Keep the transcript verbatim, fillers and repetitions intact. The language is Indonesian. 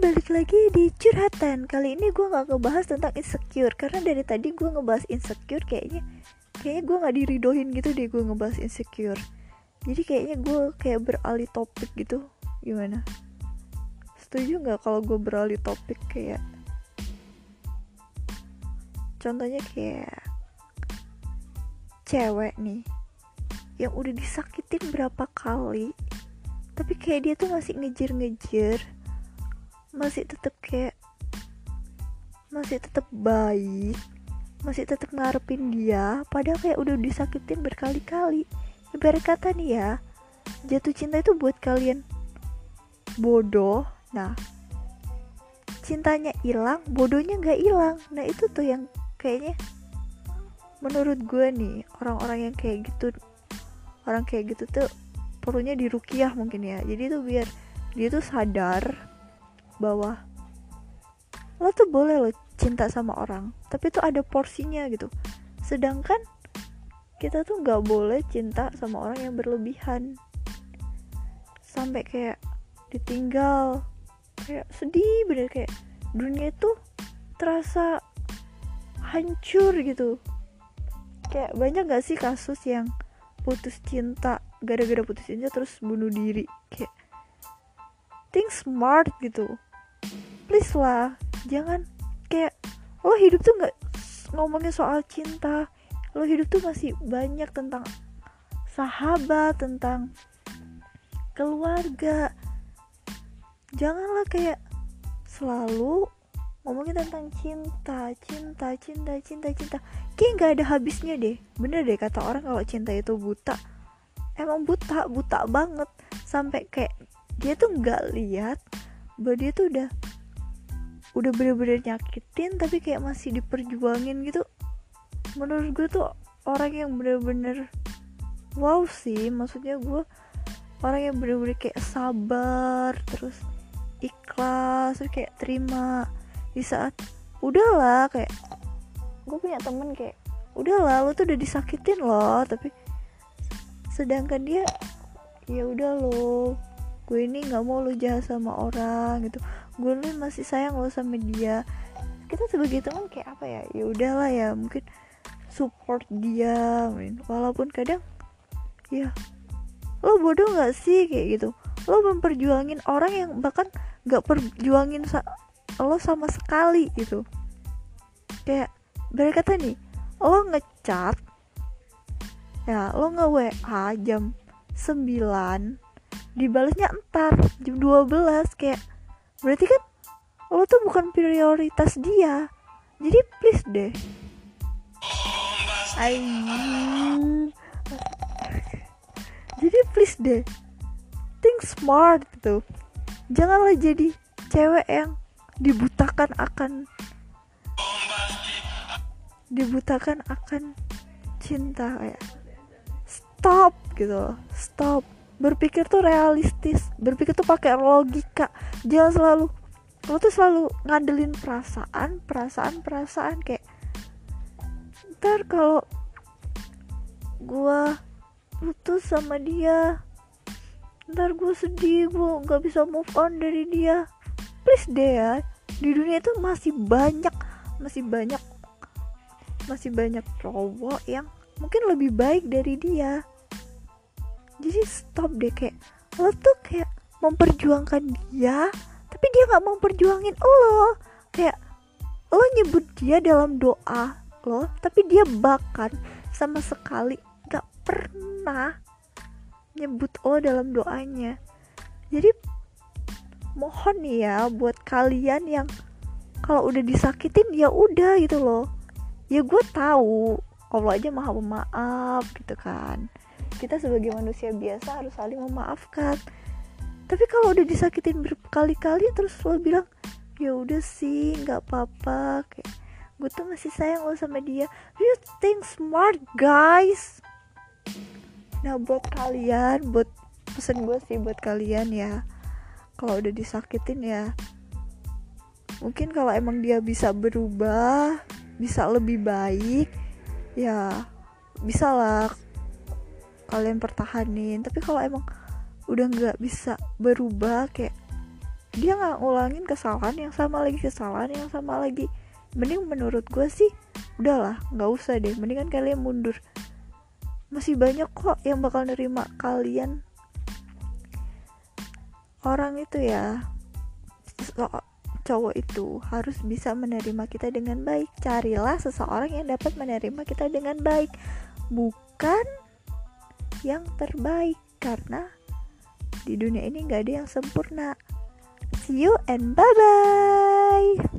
balik lagi di curhatan. Kali ini gue gak ngebahas tentang insecure, karena dari tadi gue ngebahas insecure kayaknya Kayaknya gue gak diridohin gitu deh gue ngebahas insecure. Jadi kayaknya gue kayak beralih topik gitu. Gimana? Setuju gak kalau gue beralih topik kayak contohnya kayak cewek nih yang udah disakitin berapa kali, tapi kayak dia tuh masih ngejer-ngejer, masih tetap kayak masih tetap baik, masih tetap ngarepin dia, padahal kayak udah disakitin berkali-kali. Ibarat kata nih ya, jatuh cinta itu buat kalian bodoh. Nah, cintanya hilang, bodohnya nggak hilang. Nah itu tuh yang kayaknya menurut gue nih, orang-orang yang kayak gitu, orang kayak gitu tuh perlunya dirukiah mungkin ya. Jadi tuh biar dia tuh sadar bahwa lo tuh boleh lo cinta sama orang, tapi tuh ada porsinya gitu. Sedangkan kita tuh gak boleh cinta sama orang yang berlebihan, sampai kayak ditinggal, kayak sedih bener, kayak dunia itu terasa hancur gitu. Kayak banyak gak sih kasus yang putus cinta, gara-gara putus cinta terus bunuh diri? Kayak think smart gitu, please lah. Jangan kayak lo hidup tuh gak ngomongin soal cinta, lo hidup tuh masih banyak tentang sahabat, tentang keluarga. Janganlah kayak selalu ngomongin tentang cinta, cinta, cinta, cinta, cinta. Kayak gak ada habisnya deh. Bener deh kata orang kalau cinta itu buta. Emang buta, buta banget. Sampai kayak dia tuh gak lihat bahwa dia tuh udah Udah bener-bener nyakitin, tapi kayak masih diperjuangin gitu. Menurut gue tuh orang yang bener-bener wow sih. Maksudnya gue orang yang bener-bener kayak sabar, terus ikhlas, terus kayak terima di saat udahlah. Kayak gue punya temen kayak udahlah, lo tuh udah disakitin loh, tapi sedangkan dia ya udah lo, gue ini nggak mau lo jahat sama orang gitu, gue ini masih sayang lo sama dia. Kita sebagai teman kayak apa ya, ya udahlah ya mungkin support dia, walaupun kadang ya lo bodoh nggak sih kayak gitu, lo memperjuangin orang yang bahkan nggak perjuangin sa- lo sama sekali gitu. Kayak berkata nih, lo ngecat ya lo nge W A jam sembilan, dibalasnya entar jam dua belas. Kayak berarti kan lo tuh bukan prioritas dia. Jadi please deh. Ayy. Jadi please deh, think smart gitu. Janganlah jadi cewek yang dibutakan akan dibutakan akan cinta. Kayak stop gitu, stop. Berpikir tuh realistis, berpikir tuh pakai logika. Jangan selalu lo tuh selalu ngandelin perasaan, perasaan, perasaan. Kayak ntar kalau gue putus sama dia, ntar gue sedih, gue gak bisa move on dari dia. Please deh ya, di dunia itu masih banyak, masih banyak, masih banyak cowok yang mungkin lebih baik dari dia. Jadi stop deh, kayak lo tuh kayak memperjuangkan dia, tapi dia gak mau perjuangin lo. Kayak lo nyebut dia dalam doa lo, tapi dia bahkan sama sekali gak pernah nah nyebut lo dalam doanya. Jadi mohon nih ya buat kalian yang kalau udah disakitin ya udah gitu loh. Ya gue tahu Allah aja maha pemaaf gitu kan. Kita sebagai manusia biasa harus saling memaafkan. Tapi kalau udah disakitin berkali-kali terus lo bilang ya udah sih nggak apa-apa, kayak gue tuh masih sayang lo sama dia. You think smart guys. Nah buat kalian, buat pesan gue sih buat kalian ya, kalau udah disakitin ya, mungkin kalau emang dia bisa berubah, bisa lebih baik, ya bisa lah kalian pertahanin. Tapi kalau emang udah nggak bisa berubah, kayak dia nggak ngulangin kesalahan yang sama lagi, kesalahan yang sama lagi. Mending menurut gue sih udahlah, nggak usah deh, mendingan kalian mundur. Masih banyak kok yang bakal nerima kalian. Orang itu ya, cowok itu harus bisa menerima kita dengan baik. Carilah seseorang yang dapat menerima kita dengan baik, bukan yang terbaik, karena di dunia ini gak ada yang sempurna. See you and bye-bye.